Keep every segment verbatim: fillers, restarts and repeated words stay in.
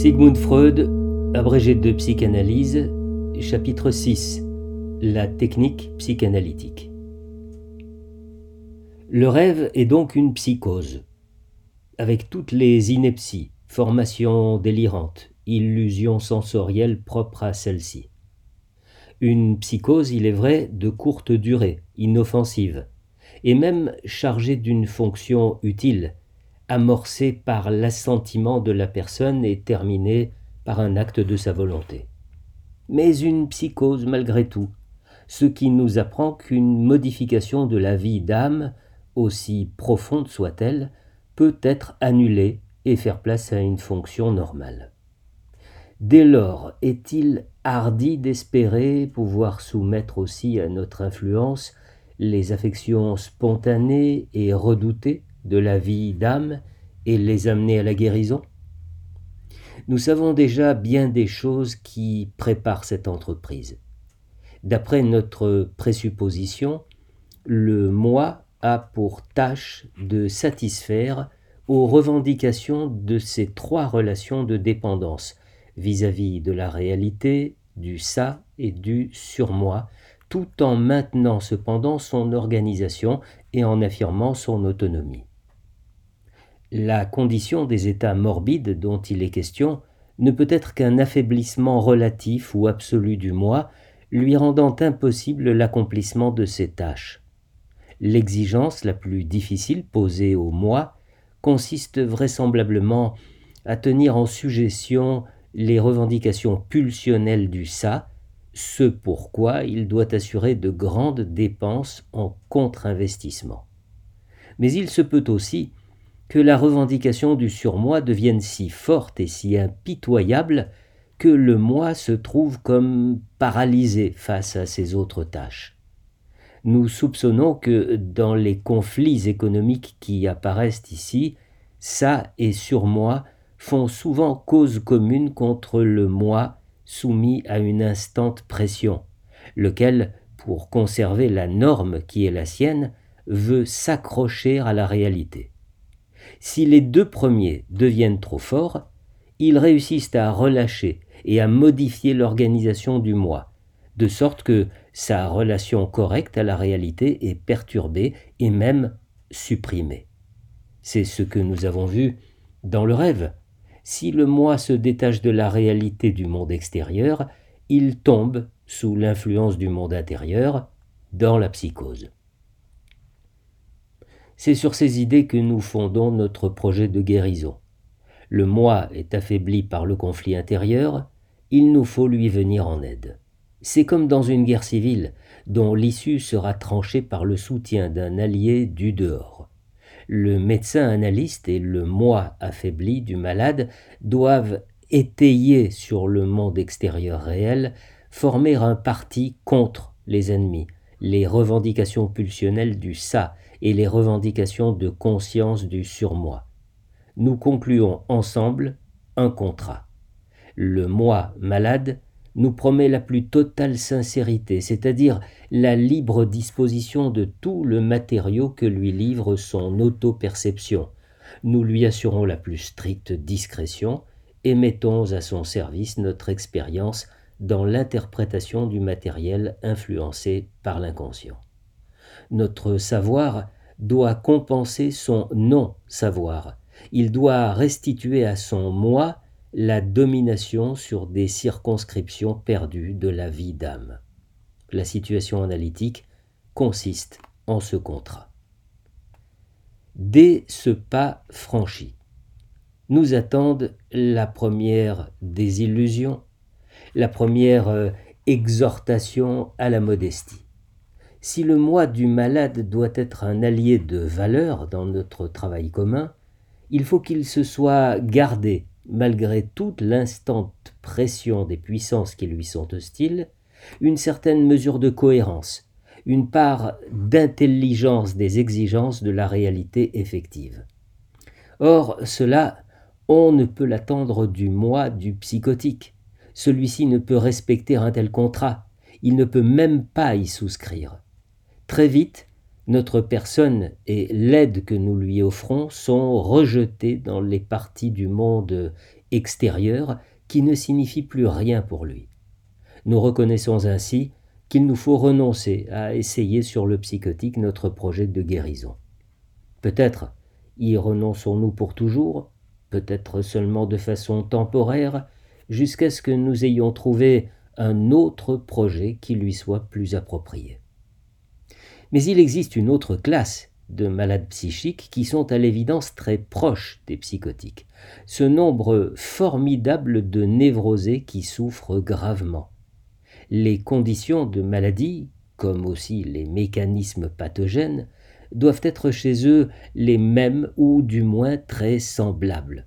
Sigmund Freud, Abrégé de psychanalyse, chapitre six. La technique psychanalytique. Le rêve est donc une psychose, avec toutes les inepties, formations délirantes, illusions sensorielles propres à celle-ci. Une psychose, il est vrai, de courte durée, inoffensive, et même chargée d'une fonction utile, amorcée par l'assentiment de la personne et terminée par un acte de sa volonté. Mais une psychose malgré tout, ce qui nous apprend qu'une modification de la vie d'âme, aussi profonde soit-elle, peut être annulée et faire place à une fonction normale. Dès lors, est-il hardi d'espérer pouvoir soumettre aussi à notre influence les affections spontanées et redoutées de la vie d'âme et les amener à la guérison? Nous savons déjà bien des choses qui préparent cette entreprise. D'après notre présupposition, le moi a pour tâche de satisfaire aux revendications de ces trois relations de dépendance, vis-à-vis de la réalité, du ça et du surmoi, tout en maintenant cependant son organisation et en affirmant son autonomie. La condition des états morbides dont il est question ne peut être qu'un affaiblissement relatif ou absolu du moi, lui rendant impossible l'accomplissement de ses tâches. L'exigence la plus difficile posée au moi consiste vraisemblablement à tenir en sujétion les revendications pulsionnelles du ça, ce pourquoi il doit assurer de grandes dépenses en contre-investissement. Mais il se peut aussi que la revendication du surmoi devienne si forte et si impitoyable que le moi se trouve comme paralysé face à ses autres tâches. Nous soupçonnons que dans les conflits économiques qui apparaissent ici, ça et surmoi font souvent cause commune contre le moi soumis à une instante pression, lequel, pour conserver la norme qui est la sienne, veut s'accrocher à la réalité. Si les deux premiers deviennent trop forts, ils réussissent à relâcher et à modifier l'organisation du moi, de sorte que sa relation correcte à la réalité est perturbée et même supprimée. C'est ce que nous avons vu dans le rêve. Si le moi se détache de la réalité du monde extérieur, il tombe sous l'influence du monde intérieur, dans la psychose. C'est sur ces idées que nous fondons notre projet de guérison. Le moi est affaibli par le conflit intérieur, il nous faut lui venir en aide. C'est comme dans une guerre civile, dont l'issue sera tranchée par le soutien d'un allié du dehors. Le médecin analyste et le moi affaibli du malade doivent étayer sur le monde extérieur réel, former un parti contre les ennemis, les revendications pulsionnelles du ça et les revendications de conscience du surmoi. Nous concluons ensemble un contrat. Le moi malade nous promet la plus totale sincérité, c'est-à-dire la libre disposition de tout le matériau que lui livre son auto-perception. Nous lui assurons la plus stricte discrétion et mettons à son service notre expérience dans l'interprétation du matériel influencé par l'inconscient. Notre savoir doit compenser son non-savoir. Il doit restituer à son « moi » la domination sur des circonscriptions perdues de la vie d'âme. La situation analytique consiste en ce contrat. Dès ce pas franchi, nous attendent la première désillusion, la première exhortation à la modestie. Si le moi du malade doit être un allié de valeur dans notre travail commun, il faut qu'il se soit gardé, malgré toute l'instante pression des puissances qui lui sont hostiles, une certaine mesure de cohérence, une part d'intelligence des exigences de la réalité effective. Or, cela, on ne peut l'attendre du moi du psychotique. Celui-ci ne peut respecter un tel contrat, il ne peut même pas y souscrire. Très vite, notre personne et l'aide que nous lui offrons sont rejetées dans les parties du monde extérieure qui ne signifie plus rien pour lui. Nous reconnaissons ainsi qu'il nous faut renoncer à essayer sur le psychotique notre projet de guérison. Peut-être y renonçons-nous pour toujours, peut-être seulement de façon temporaire, jusqu'à ce que nous ayons trouvé un autre projet qui lui soit plus approprié. Mais il existe une autre classe de malades psychiques qui sont à l'évidence très proches des psychotiques, ce nombre formidable de névrosés qui souffrent gravement. Les conditions de maladie, comme aussi les mécanismes pathogènes, doivent être chez eux les mêmes ou du moins très semblables.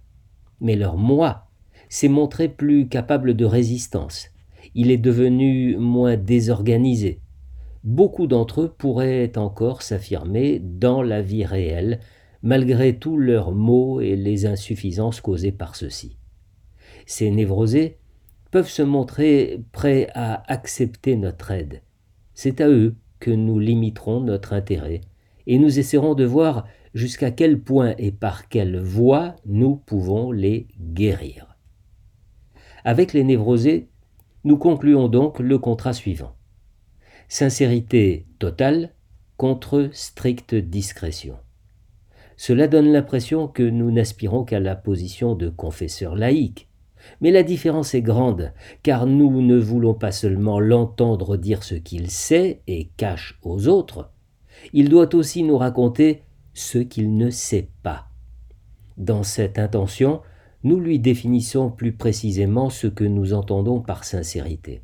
Mais leur moi s'est montré plus capable de résistance. Il est devenu moins désorganisé. Beaucoup d'entre eux pourraient encore s'affirmer dans la vie réelle, malgré tous leurs maux et les insuffisances causées par ceux-ci. Ces névrosés peuvent se montrer prêts à accepter notre aide. C'est à eux que nous limiterons notre intérêt, et nous essaierons de voir jusqu'à quel point et par quelle voie nous pouvons les guérir. Avec les névrosés, nous concluons donc le contrat suivant. Sincérité totale contre stricte discrétion. Cela donne l'impression que nous n'aspirons qu'à la position de confesseur laïque. Mais la différence est grande, car nous ne voulons pas seulement l'entendre dire ce qu'il sait et cache aux autres, il doit aussi nous raconter ce qu'il ne sait pas. Dans cette intention, nous lui définissons plus précisément ce que nous entendons par sincérité.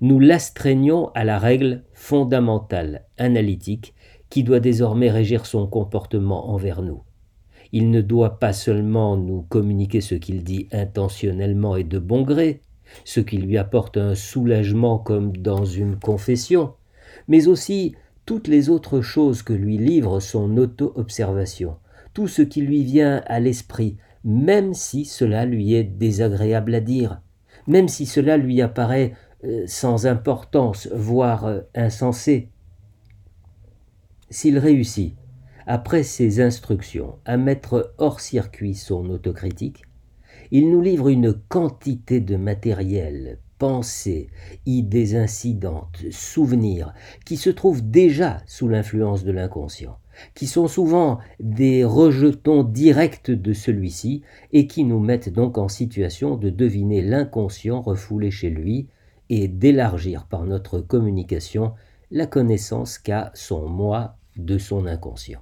Nous l'astreignons à la règle fondamentale, analytique, qui doit désormais régir son comportement envers nous. Il ne doit pas seulement nous communiquer ce qu'il dit intentionnellement et de bon gré, ce qui lui apporte un soulagement comme dans une confession, mais aussi toutes les autres choses que lui livre son auto-observation, tout ce qui lui vient à l'esprit, même si cela lui est désagréable à dire, même si cela lui apparaît sans importance, voire insensé. S'il réussit, après ces instructions, à mettre hors circuit son autocritique, il nous livre une quantité de matériel, pensées, idées incidentes, souvenirs, qui se trouvent déjà sous l'influence de l'inconscient, qui sont souvent des rejetons directs de celui-ci et qui nous mettent donc en situation de deviner l'inconscient refoulé chez lui et d'élargir par notre communication la connaissance qu'a son moi de son inconscient.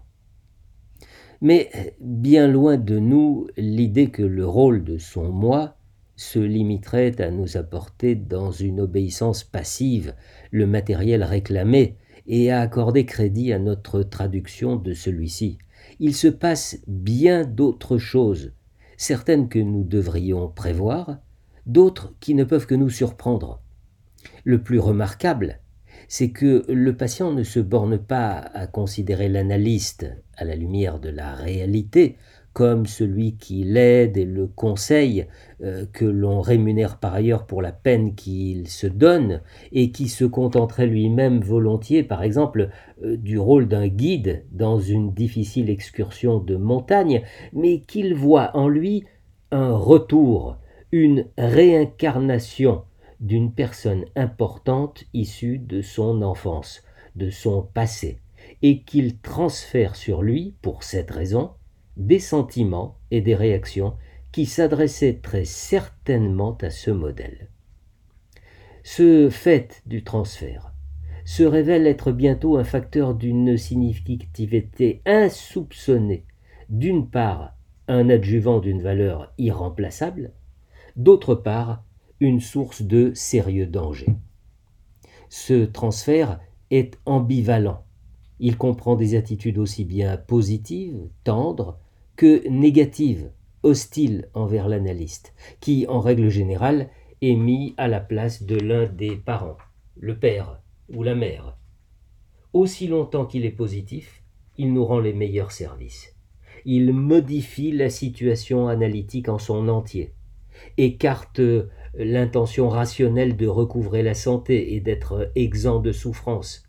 Mais bien loin de nous l'idée que le rôle de son moi se limiterait à nous apporter dans une obéissance passive le matériel réclamé et à accorder crédit à notre traduction de celui-ci. Il se passe bien d'autres choses, certaines que nous devrions prévoir, d'autres qui ne peuvent que nous surprendre. Le plus remarquable, c'est que le patient ne se borne pas à considérer l'analyste à la lumière de la réalité comme celui qui l'aide et le conseille, euh, que l'on rémunère par ailleurs pour la peine qu'il se donne et qui se contenterait lui-même volontiers, par exemple, euh, du rôle d'un guide dans une difficile excursion de montagne, mais qu'il voit en lui un retour, une réincarnation d'une personne importante issue de son enfance, de son passé, et qu'il transfère sur lui, pour cette raison, des sentiments et des réactions qui s'adressaient très certainement à ce modèle. Ce fait du transfert se révèle être bientôt un facteur d'une significativité insoupçonnée, d'une part un adjuvant d'une valeur irremplaçable, d'autre part une source de sérieux danger. Ce transfert est ambivalent. Il comprend des attitudes aussi bien positives, tendres, que négatives, hostiles envers l'analyste, qui, en règle générale, est mis à la place de l'un des parents, le père ou la mère. Aussi longtemps qu'il est positif, il nous rend les meilleurs services. Il modifie la situation analytique en son entier, écarte l'intention rationnelle de recouvrer la santé et d'être exempt de souffrance.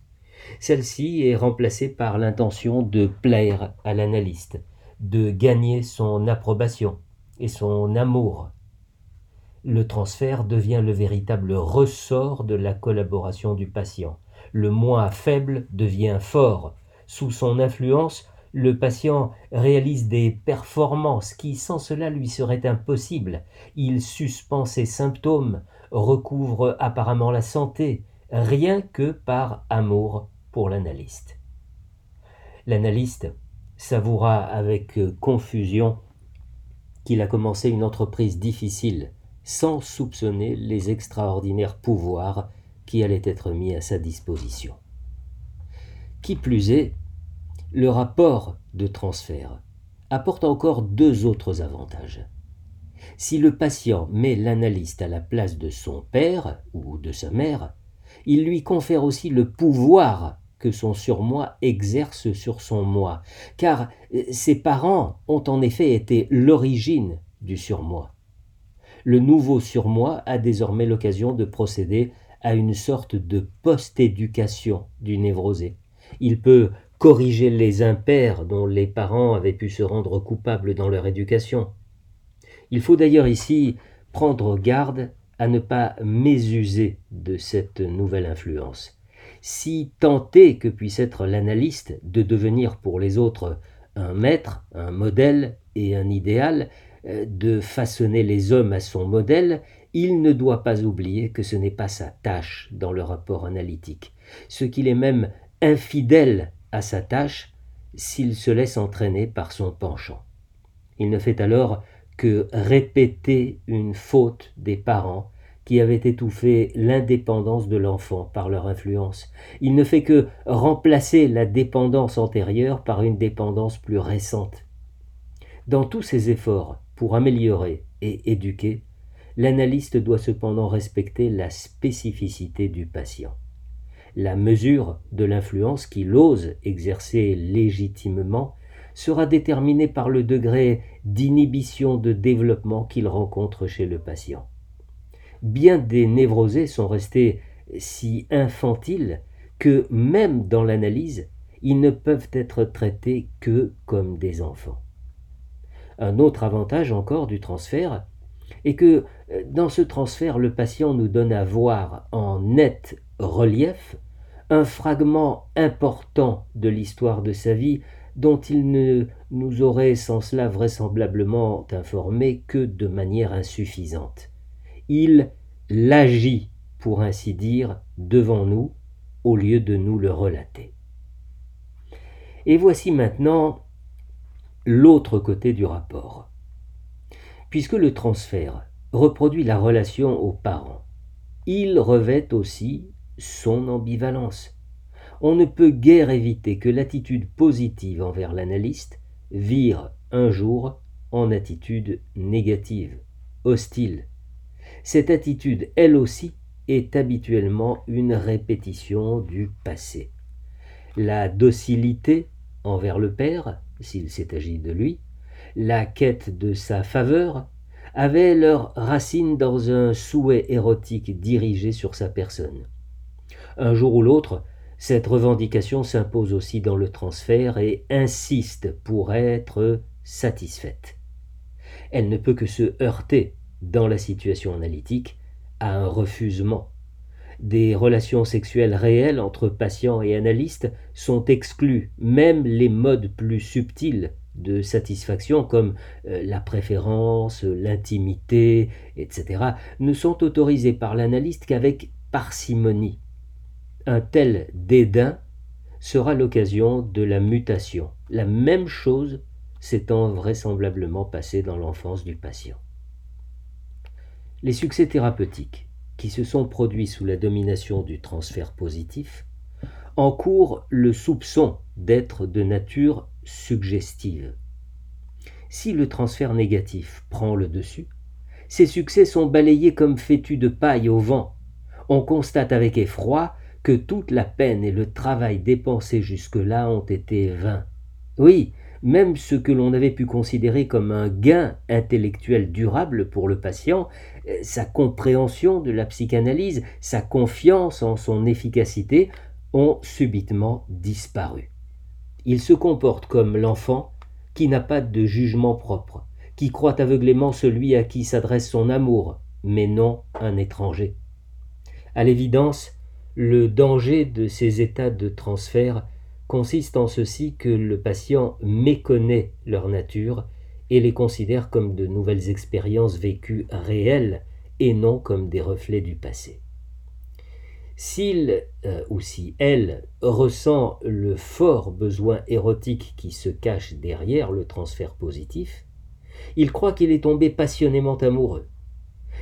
Celle-ci est remplacée par l'intention de plaire à l'analyste, de gagner son approbation et son amour. le transfert devient le véritable ressort de la collaboration du patient. Le moins faible devient fort. Sous son influence, le patient réalise des performances qui, sans cela, lui seraient impossibles. Il suspend ses symptômes, recouvre apparemment la santé, rien que par amour pour l'analyste. L'analyste savoura avec confusion qu'il a commencé une entreprise difficile, sans soupçonner les extraordinaires pouvoirs qui allaient être mis à sa disposition. Qui plus est, le rapport de transfert apporte encore deux autres avantages. Si le patient met l'analyste à la place de son père ou de sa mère, il lui confère aussi le pouvoir que son surmoi exerce sur son moi, car ses parents ont en effet été l'origine du surmoi. Le nouveau surmoi a désormais l'occasion de procéder à une sorte de post-éducation du névrosé. Il peut corriger les impairs dont les parents avaient pu se rendre coupables dans leur éducation. Il faut d'ailleurs ici prendre garde à ne pas mésuser de cette nouvelle influence. Si tenté que puisse être l'analyste de devenir pour les autres un maître, un modèle et un idéal, de façonner les hommes à son modèle, il ne doit pas oublier que ce n'est pas sa tâche dans le rapport analytique, ce qu'il est même infidèle à sa tâche s'il se laisse entraîner par son penchant. Il ne fait alors que répéter une faute des parents qui avaient étouffé l'indépendance de l'enfant par leur influence. Il ne fait que remplacer la dépendance antérieure par une dépendance plus récente. Dans tous ses efforts pour améliorer et éduquer, l'analyste doit cependant respecter la spécificité du patient. La mesure de l'influence qu'il ose exercer légitimement sera déterminée par le degré d'inhibition de développement qu'il rencontre chez le patient. Bien des névrosés sont restés si infantiles que, même dans l'analyse, ils ne peuvent être traités que comme des enfants. Un autre avantage encore du transfert est que, dans ce transfert, le patient nous donne à voir en net relief un fragment important de l'histoire de sa vie dont il ne nous aurait sans cela vraisemblablement informé que de manière insuffisante. Il l'agit, pour ainsi dire, devant nous, au lieu de nous le relater. Et voici maintenant l'autre côté du rapport. Puisque le transfert reproduit la relation aux parents, il revêt aussi son ambivalence. On ne peut guère éviter que l'attitude positive envers l'analyste vire un jour en attitude négative, hostile. Cette attitude, elle aussi, est habituellement une répétition du passé. La docilité envers le père, s'il s'est agi de lui, la quête de sa faveur, avaient leurs racines dans un souhait érotique dirigé sur sa personne. Un jour ou l'autre, cette revendication s'impose aussi dans le transfert et insiste pour être satisfaite. Elle ne peut que se heurter, dans la situation analytique, à un refusement. Des relations sexuelles réelles entre patients et analystes sont exclues, même les modes plus subtils de satisfaction comme la préférence, l'intimité, et cetera ne sont autorisés par l'analyste qu'avec parcimonie. Un tel dédain sera l'occasion de la mutation, la même chose s'étant vraisemblablement passée dans l'enfance du patient. Les succès thérapeutiques qui se sont produits sous la domination du transfert positif encourent le soupçon d'être de nature suggestive. Si le transfert négatif prend le dessus, ces succès sont balayés comme fétus de paille au vent. On constate avec effroi que toute la peine et le travail dépensés jusque-là ont été vains. Oui, même ce que l'on avait pu considérer comme un gain intellectuel durable pour le patient, sa compréhension de la psychanalyse, sa confiance en son efficacité, ont subitement disparu. Il se comporte comme l'enfant qui n'a pas de jugement propre, qui croit aveuglément celui à qui s'adresse son amour, mais non un étranger. À l'évidence, le danger de ces états de transfert consiste en ceci que le patient méconnaît leur nature et les considère comme de nouvelles expériences vécues réelles et non comme des reflets du passé. S'il euh, ou si elle ressent le fort besoin érotique qui se cache derrière le transfert positif, il croit qu'il est tombé passionnément amoureux.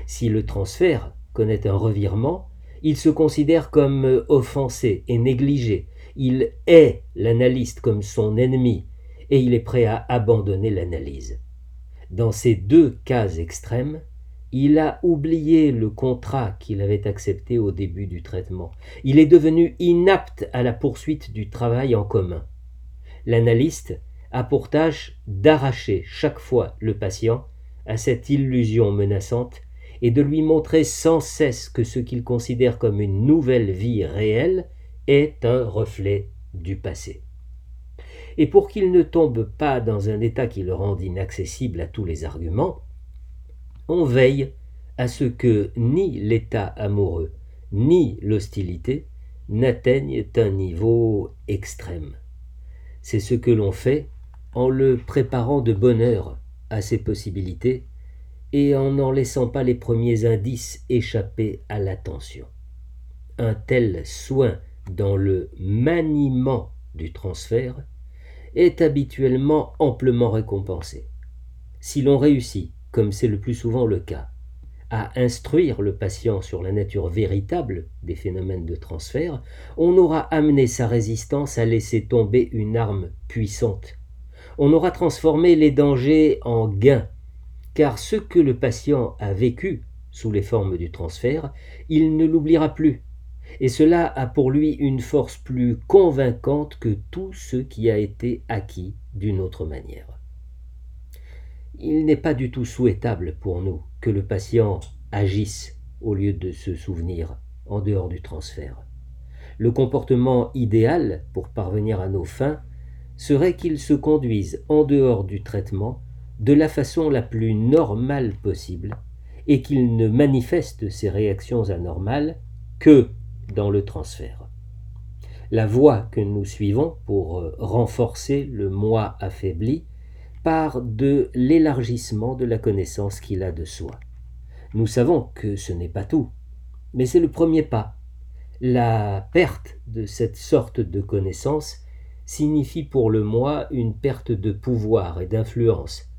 Si le transfert connaît un revirement, il se considère comme offensé et négligé, il hait l'analyste comme son ennemi et il est prêt à abandonner l'analyse. Dans ces deux cas extrêmes, il a oublié le contrat qu'il avait accepté au début du traitement. Il est devenu inapte à la poursuite du travail en commun. L'analyste a pour tâche d'arracher chaque fois le patient à cette illusion menaçante et de lui montrer sans cesse que ce qu'il considère comme une nouvelle vie réelle est un reflet du passé. Et pour qu'il ne tombe pas dans un état qui le rende inaccessible à tous les arguments, on veille à ce que ni l'état amoureux, ni l'hostilité n'atteignent un niveau extrême. C'est ce que l'on fait en le préparant de bonne heure à ses possibilités et en n'en laissant pas les premiers indices échapper à l'attention. Un tel soin dans le maniement du transfert est habituellement amplement récompensé. Si l'on réussit, comme c'est le plus souvent le cas, à instruire le patient sur la nature véritable des phénomènes de transfert, on aura amené sa résistance à laisser tomber une arme puissante. On aura transformé les dangers en gains, car ce que le patient a vécu sous les formes du transfert, il ne l'oubliera plus, et cela a pour lui une force plus convaincante que tout ce qui a été acquis d'une autre manière. Il n'est pas du tout souhaitable pour nous que le patient agisse au lieu de se souvenir en dehors du transfert. Le comportement idéal pour parvenir à nos fins serait qu'il se conduise en dehors du traitement de la façon la plus normale possible et qu'il ne manifeste ses réactions anormales que dans le transfert. La voie que nous suivons pour renforcer le moi affaibli part de l'élargissement de la connaissance qu'il a de soi. Nous savons que ce n'est pas tout, mais c'est le premier pas. La perte de cette sorte de connaissance signifie pour le moi une perte de pouvoir et d'influence.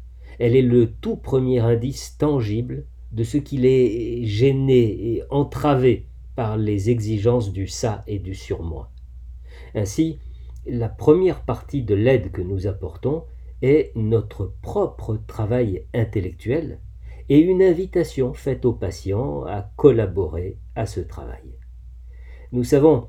Elle est le tout premier indice tangible de ce qu'il est gêné et entravé par les exigences du ça et du surmoi. Ainsi, la première partie de l'aide que nous apportons est notre propre travail intellectuel et une invitation faite aux patients à collaborer à ce travail. Nous savons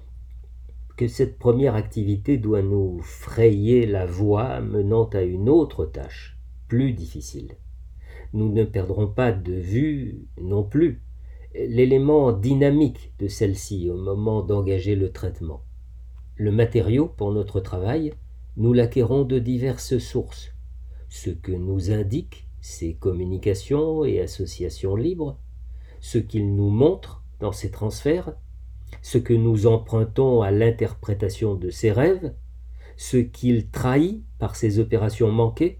que cette première activité doit nous frayer la voie menant à une autre tâche, plus difficile. Nous ne perdrons pas de vue non plus l'élément dynamique de celle-ci au moment d'engager le traitement. Le matériau pour notre travail, nous l'acquérons de diverses sources, ce que nous indiquent ces communications et associations libres, ce qu'ils nous montrent dans ces transferts, ce que nous empruntons à l'interprétation de ces rêves, ce qu'il trahit par ces opérations manquées.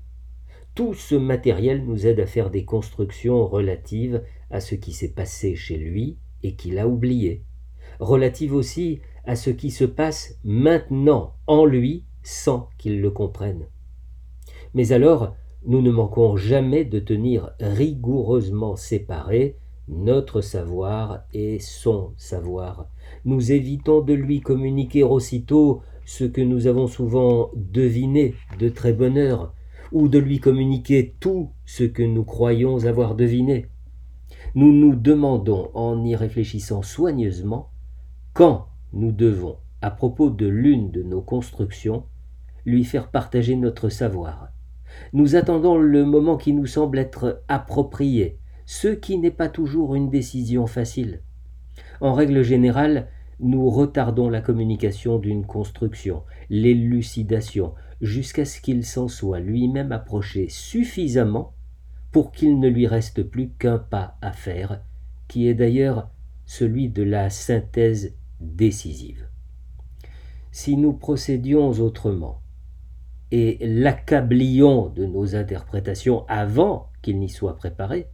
Tout ce matériel nous aide à faire des constructions relatives à ce qui s'est passé chez lui et qu'il a oublié, relatives aussi à ce qui se passe maintenant en lui sans qu'ils le comprennent. Mais alors, nous ne manquons jamais de tenir rigoureusement séparés notre savoir et son savoir. Nous évitons de lui communiquer aussitôt ce que nous avons souvent deviné de très bonne heure, ou de lui communiquer tout ce que nous croyons avoir deviné. Nous nous demandons, en y réfléchissant soigneusement, quand nous devons, à propos de l'une de nos constructions, lui faire partager notre savoir. Nous attendons le moment qui nous semble être approprié, ce qui n'est pas toujours une décision facile. En règle générale, nous retardons la communication d'une construction, l'élucidation, jusqu'à ce qu'il s'en soit lui-même approché suffisamment pour qu'il ne lui reste plus qu'un pas à faire qui est d'ailleurs celui de la synthèse décisive. Si nous procédions autrement et l'accablions de nos interprétations avant qu'il n'y soit préparé,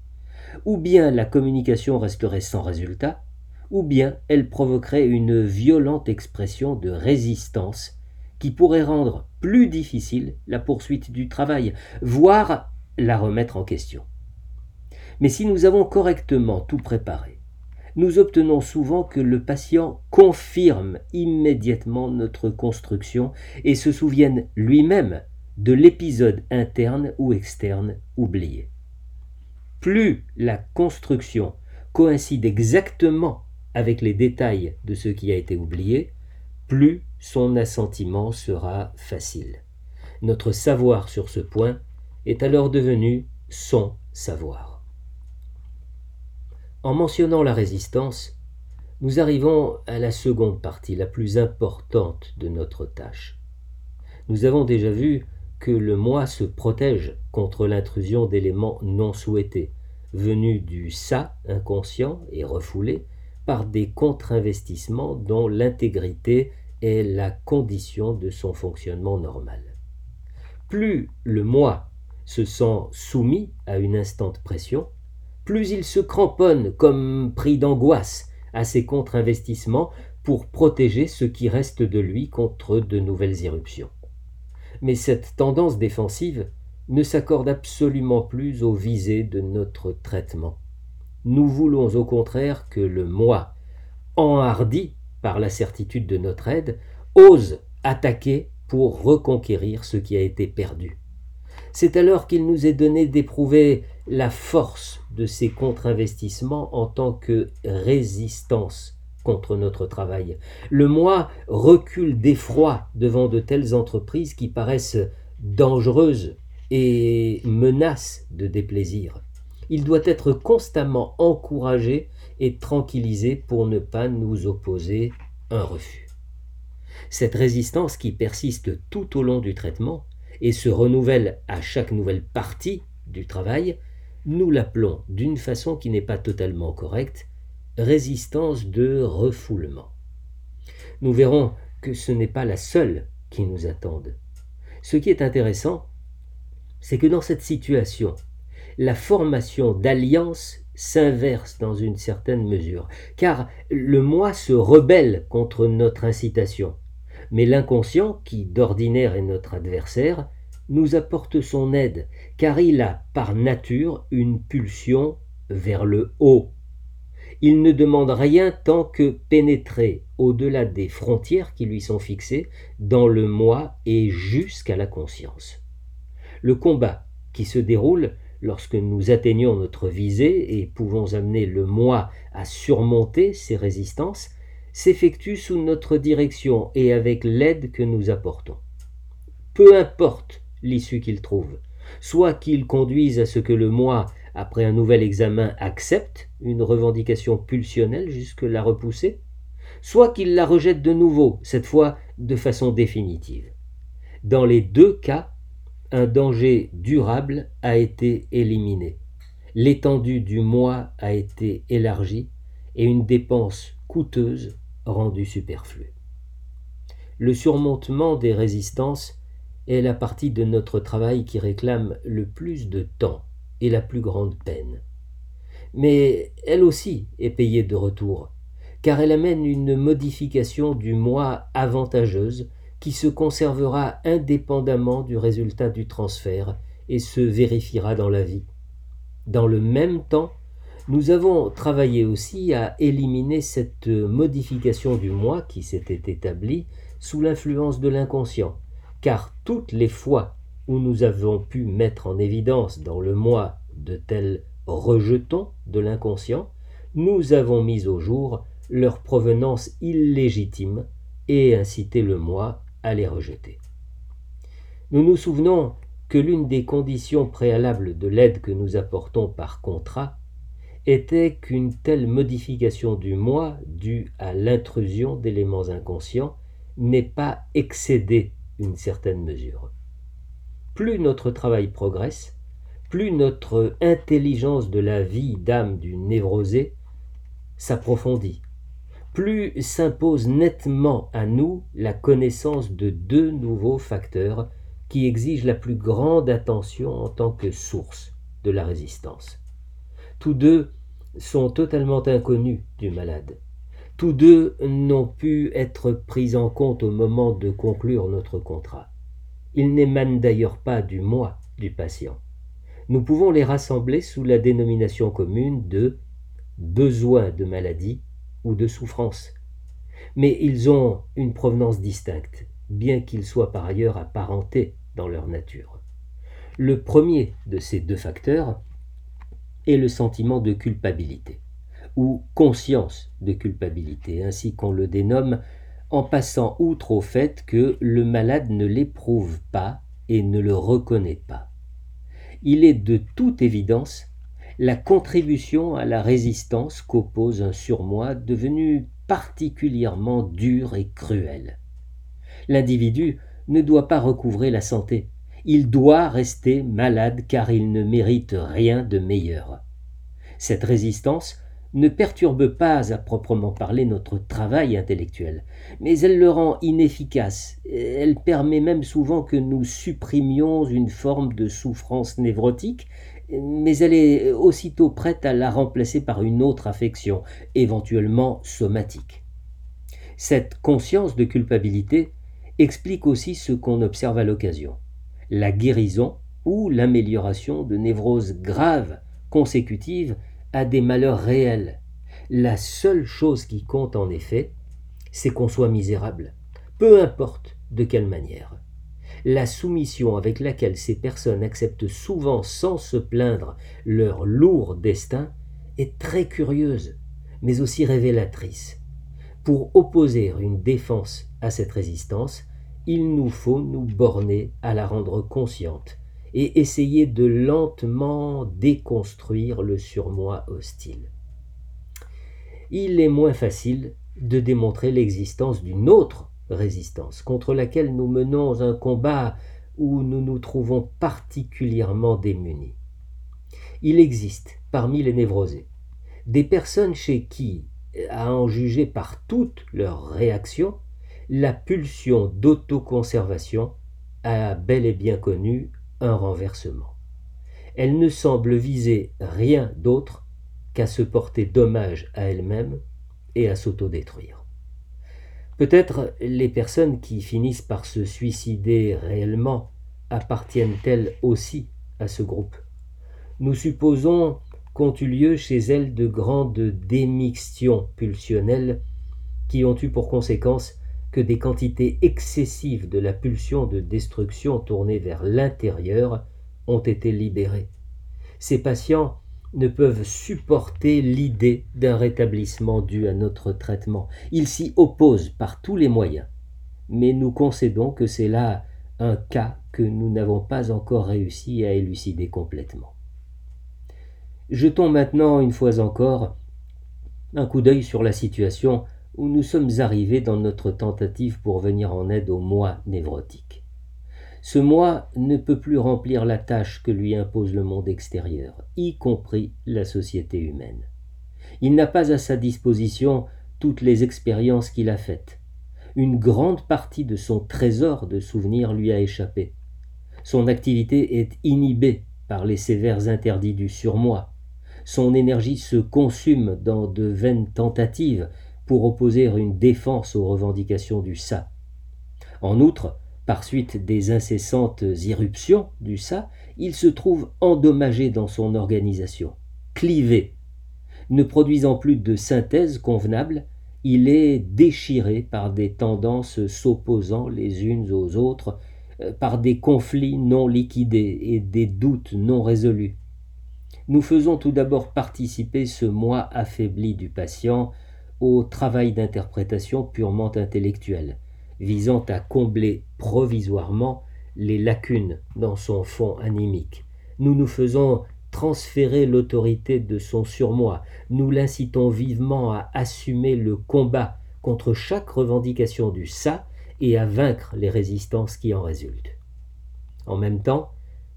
ou bien la communication resterait sans résultat, ou bien elle provoquerait une violente expression de résistance qui pourrait rendre plus difficile la poursuite du travail, voire la remettre en question. Mais si nous avons correctement tout préparé, nous obtenons souvent que le patient confirme immédiatement notre construction et se souvienne lui-même de l'épisode interne ou externe oublié. Plus la construction coïncide exactement avec les détails de ce qui a été oublié, plus son assentiment sera facile. Notre savoir sur ce point est alors devenu son savoir. En mentionnant la résistance, nous arrivons à la seconde partie, la plus importante de notre tâche. Nous avons déjà vu que le moi se protège contre l'intrusion d'éléments non souhaités, venus du ça inconscient et refoulé par des contre-investissements dont l'intégrité est la condition de son fonctionnement normal. Plus le moi se sent soumis à une instante pression, plus il se cramponne comme pris d'angoisse à ses contre-investissements pour protéger ce qui reste de lui contre de nouvelles irruptions. Mais cette tendance défensive ne s'accorde absolument plus aux visées de notre traitement. Nous voulons au contraire que le moi, enhardi par la certitude de notre aide, ose attaquer pour reconquérir ce qui a été perdu. C'est alors qu'il nous est donné d'éprouver la force de ces contre-investissements en tant que résistance contre notre travail. Le moi recule d'effroi devant de telles entreprises qui paraissent dangereuses et menacent de déplaisir. Il doit être constamment encouragé et tranquillisé pour ne pas nous opposer un refus. Cette résistance qui persiste tout au long du traitement et se renouvelle à chaque nouvelle partie du travail, nous l'appelons d'une façon qui n'est pas totalement correcte, résistance de refoulement. Nous verrons que ce n'est pas la seule qui nous attende. Ce qui est intéressant, c'est que dans cette situation, la formation d'alliances s'inverse dans une certaine mesure, car le moi se rebelle contre notre incitation. Mais l'inconscient, qui d'ordinaire est notre adversaire, nous apporte son aide, car il a par nature une pulsion vers le haut. Il ne demande rien tant que pénétrer au-delà des frontières qui lui sont fixées dans le moi et jusqu'à la conscience. Le combat qui se déroule lorsque nous atteignons notre visée et pouvons amener le moi à surmonter ces résistances s'effectue sous notre direction et avec l'aide que nous apportons. Peu importe l'issue qu'il trouve, soit qu'il conduise à ce que le moi, après un nouvel examen, accepte une revendication pulsionnelle jusque-là repoussée, soit qu'il la rejette de nouveau, cette fois de façon définitive. Dans les deux cas, un danger durable a été éliminé, l'étendue du moi a été élargie et une dépense coûteuse rendue superflue. Le surmontement des résistances est la partie de notre travail qui réclame le plus de temps et la plus grande peine. Mais elle aussi est payée de retour, car elle amène une modification du moi avantageuse qui se conservera indépendamment du résultat du transfert et se vérifiera dans la vie. Dans le même temps, nous avons travaillé aussi à éliminer cette modification du moi qui s'était établie sous l'influence de l'inconscient, car toutes les fois où nous avons pu mettre en évidence dans le moi de tels rejetons de l'inconscient, nous avons mis au jour leur provenance illégitime et incité le moi à les rejeter. Nous nous souvenons que l'une des conditions préalables de l'aide que nous apportons par contrat était qu'une telle modification du moi due à l'intrusion d'éléments inconscients n'ait pas excédé une certaine mesure. Plus notre travail progresse, plus notre intelligence de la vie d'âme du névrosé s'approfondit, plus s'impose nettement à nous la connaissance de deux nouveaux facteurs qui exigent la plus grande attention en tant que source de la résistance. Tous deux sont totalement inconnus du malade. Tous deux n'ont pu être pris en compte au moment de conclure notre contrat. Ils n'émanent d'ailleurs pas du moi du patient. Nous pouvons les rassembler sous la dénomination commune de besoin de maladie ou de souffrance. Mais ils ont une provenance distincte, bien qu'ils soient par ailleurs apparentés dans leur nature. Le premier de ces deux facteurs est le sentiment de culpabilité, ou conscience de culpabilité, ainsi qu'on le dénomme, en passant outre au fait que le malade ne l'éprouve pas et ne le reconnaît pas. Il est de toute évidence la contribution à la résistance qu'oppose un surmoi devenu particulièrement dur et cruel. L'individu ne doit pas recouvrer la santé, il doit rester malade car il ne mérite rien de meilleur. Cette résistance ne perturbe pas à proprement parler notre travail intellectuel, mais elle le rend inefficace, elle permet même souvent que nous supprimions une forme de souffrance névrotique, mais elle est aussitôt prête à la remplacer par une autre affection, éventuellement somatique. Cette conscience de culpabilité explique aussi ce qu'on observe à l'occasion, la guérison ou l'amélioration de névroses graves consécutives à des malheurs réels. La seule chose qui compte en effet, c'est qu'on soit misérable, peu importe de quelle manière. La soumission avec laquelle ces personnes acceptent souvent sans se plaindre leur lourd destin est très curieuse, mais aussi révélatrice. Pour opposer une défense à cette résistance, il nous faut nous borner à la rendre consciente et essayer de lentement déconstruire le surmoi hostile. Il est moins facile de démontrer l'existence d'une autre résistance, contre laquelle nous menons un combat où nous nous trouvons particulièrement démunis. Il existe, parmi les névrosés, des personnes chez qui, à en juger par toutes leurs réactions, la pulsion d'autoconservation a bel et bien connu un renversement. Elle ne semble viser rien d'autre qu'à se porter dommage à elle-même et à s'autodétruire. Peut-être les personnes qui finissent par se suicider réellement appartiennent-elles aussi à ce groupe. Nous supposons qu'ont eu lieu chez elles de grandes démixtions pulsionnelles qui ont eu pour conséquence que des quantités excessives de la pulsion de destruction tournée vers l'intérieur ont été libérées. Ces patients ne peuvent supporter l'idée d'un rétablissement dû à notre traitement. Ils s'y opposent par tous les moyens. Mais nous concédons que c'est là un cas que nous n'avons pas encore réussi à élucider complètement. Jetons maintenant, une fois encore, un coup d'œil sur la situation où nous sommes arrivés dans notre tentative pour venir en aide au moi névrotique. Ce moi ne peut plus remplir la tâche que lui impose le monde extérieur, y compris la société humaine. Il n'a pas à sa disposition toutes les expériences qu'il a faites. Une grande partie de son trésor de souvenirs lui a échappé. Son activité est inhibée par les sévères interdits du surmoi. Son énergie se consume dans de vaines tentatives pour opposer une défense aux revendications du S A. En outre, par suite des incessantes irruptions du S A, il se trouve endommagé dans son organisation, clivé. Ne produisant plus de synthèse convenable, il est déchiré par des tendances s'opposant les unes aux autres, par des conflits non liquidés et des doutes non résolus. Nous faisons tout d'abord participer ce moi affaibli du patient au travail d'interprétation purement intellectuelle, visant à combler provisoirement les lacunes dans son fond animique. Nous nous faisons transférer l'autorité de son surmoi, nous l'incitons vivement à assumer le combat contre chaque revendication du ça et à vaincre les résistances qui en résultent. En même temps,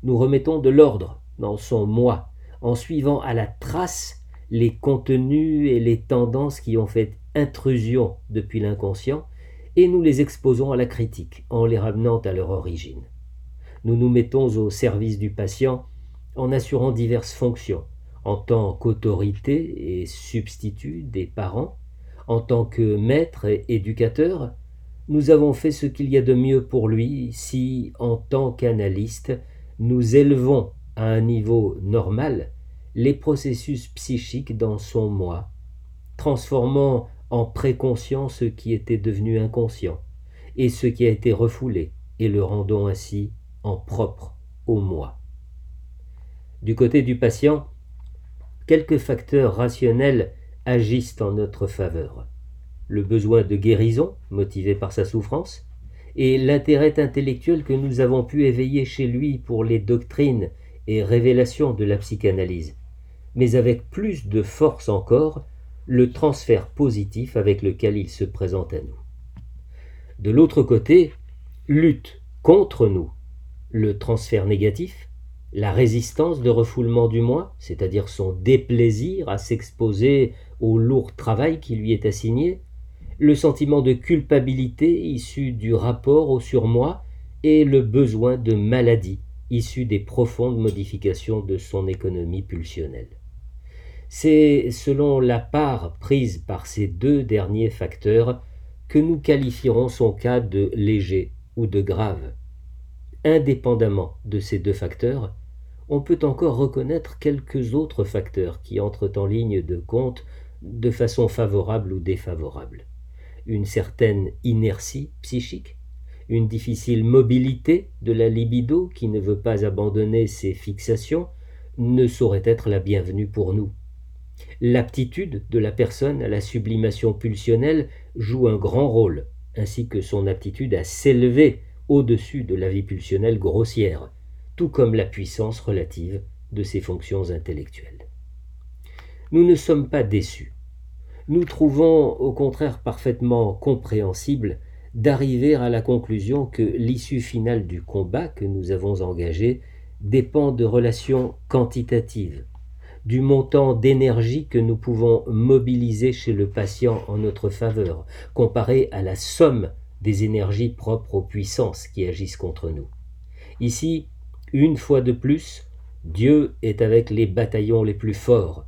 nous remettons de l'ordre dans son moi, en suivant à la trace les contenus et les tendances qui ont fait intrusion depuis l'inconscient, et nous les exposons à la critique en les ramenant à leur origine. Nous nous mettons au service du patient en assurant diverses fonctions, en tant qu'autorité et substitut des parents, en tant que maître et éducateur. Nous avons fait ce qu'il y a de mieux pour lui si, en tant qu'analyste, nous élevons à un niveau normal les processus psychiques dans son moi, transformant en préconscient ce qui était devenu inconscient et ce qui a été refoulé, et le rendant ainsi en propre au moi. Du côté du patient, quelques facteurs rationnels agissent en notre faveur. Le besoin de guérison, motivé par sa souffrance, et l'intérêt intellectuel que nous avons pu éveiller chez lui pour les doctrines et révélations de la psychanalyse, mais avec plus de force encore, le transfert positif avec lequel il se présente à nous. De l'autre côté, lutte contre nous, le transfert négatif, la résistance de refoulement du moi, c'est-à-dire son déplaisir à s'exposer au lourd travail qui lui est assigné, le sentiment de culpabilité issu du rapport au surmoi et le besoin de maladie issu des profondes modifications de son économie pulsionnelle. C'est selon la part prise par ces deux derniers facteurs que nous qualifierons son cas de léger ou de grave. Indépendamment de ces deux facteurs, on peut encore reconnaître quelques autres facteurs qui entrent en ligne de compte de façon favorable ou défavorable. Une certaine inertie psychique, une difficile mobilité de la libido qui ne veut pas abandonner ses fixations ne saurait être la bienvenue pour nous. L'aptitude de la personne à la sublimation pulsionnelle joue un grand rôle, ainsi que son aptitude à s'élever au-dessus de la vie pulsionnelle grossière, tout comme la puissance relative de ses fonctions intellectuelles. Nous ne sommes pas déçus. Nous trouvons au contraire parfaitement compréhensible d'arriver à la conclusion que l'issue finale du combat que nous avons engagé dépend de relations quantitatives, du montant d'énergie que nous pouvons mobiliser chez le patient en notre faveur, comparé à la somme des énergies propres aux puissances qui agissent contre nous. Ici, une fois de plus, Dieu est avec les bataillons les plus forts.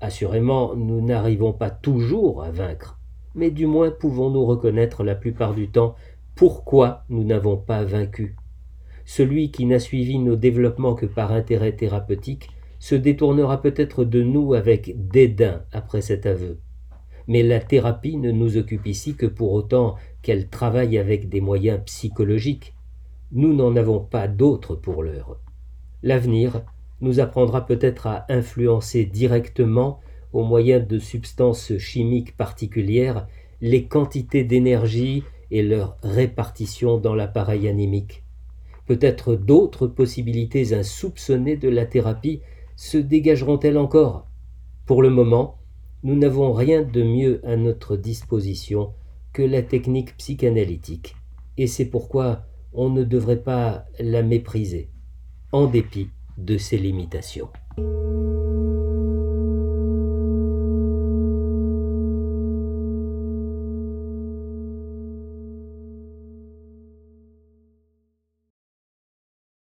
Assurément, nous n'arrivons pas toujours à vaincre, mais du moins pouvons-nous reconnaître la plupart du temps pourquoi nous n'avons pas vaincu. Celui qui n'a suivi nos développements que par intérêt thérapeutique se détournera peut-être de nous avec dédain après cet aveu. Mais la thérapie ne nous occupe ici que pour autant qu'elle travaille avec des moyens psychologiques. Nous n'en avons pas d'autres pour l'heure. L'avenir nous apprendra peut-être à influencer directement, au moyen de substances chimiques particulières, les quantités d'énergie et leur répartition dans l'appareil animique. Peut-être d'autres possibilités insoupçonnées de la thérapie se dégageront-elles encore? Pour le moment, nous n'avons rien de mieux à notre disposition que la technique psychanalytique, et c'est pourquoi on ne devrait pas la mépriser, en dépit de ses limitations.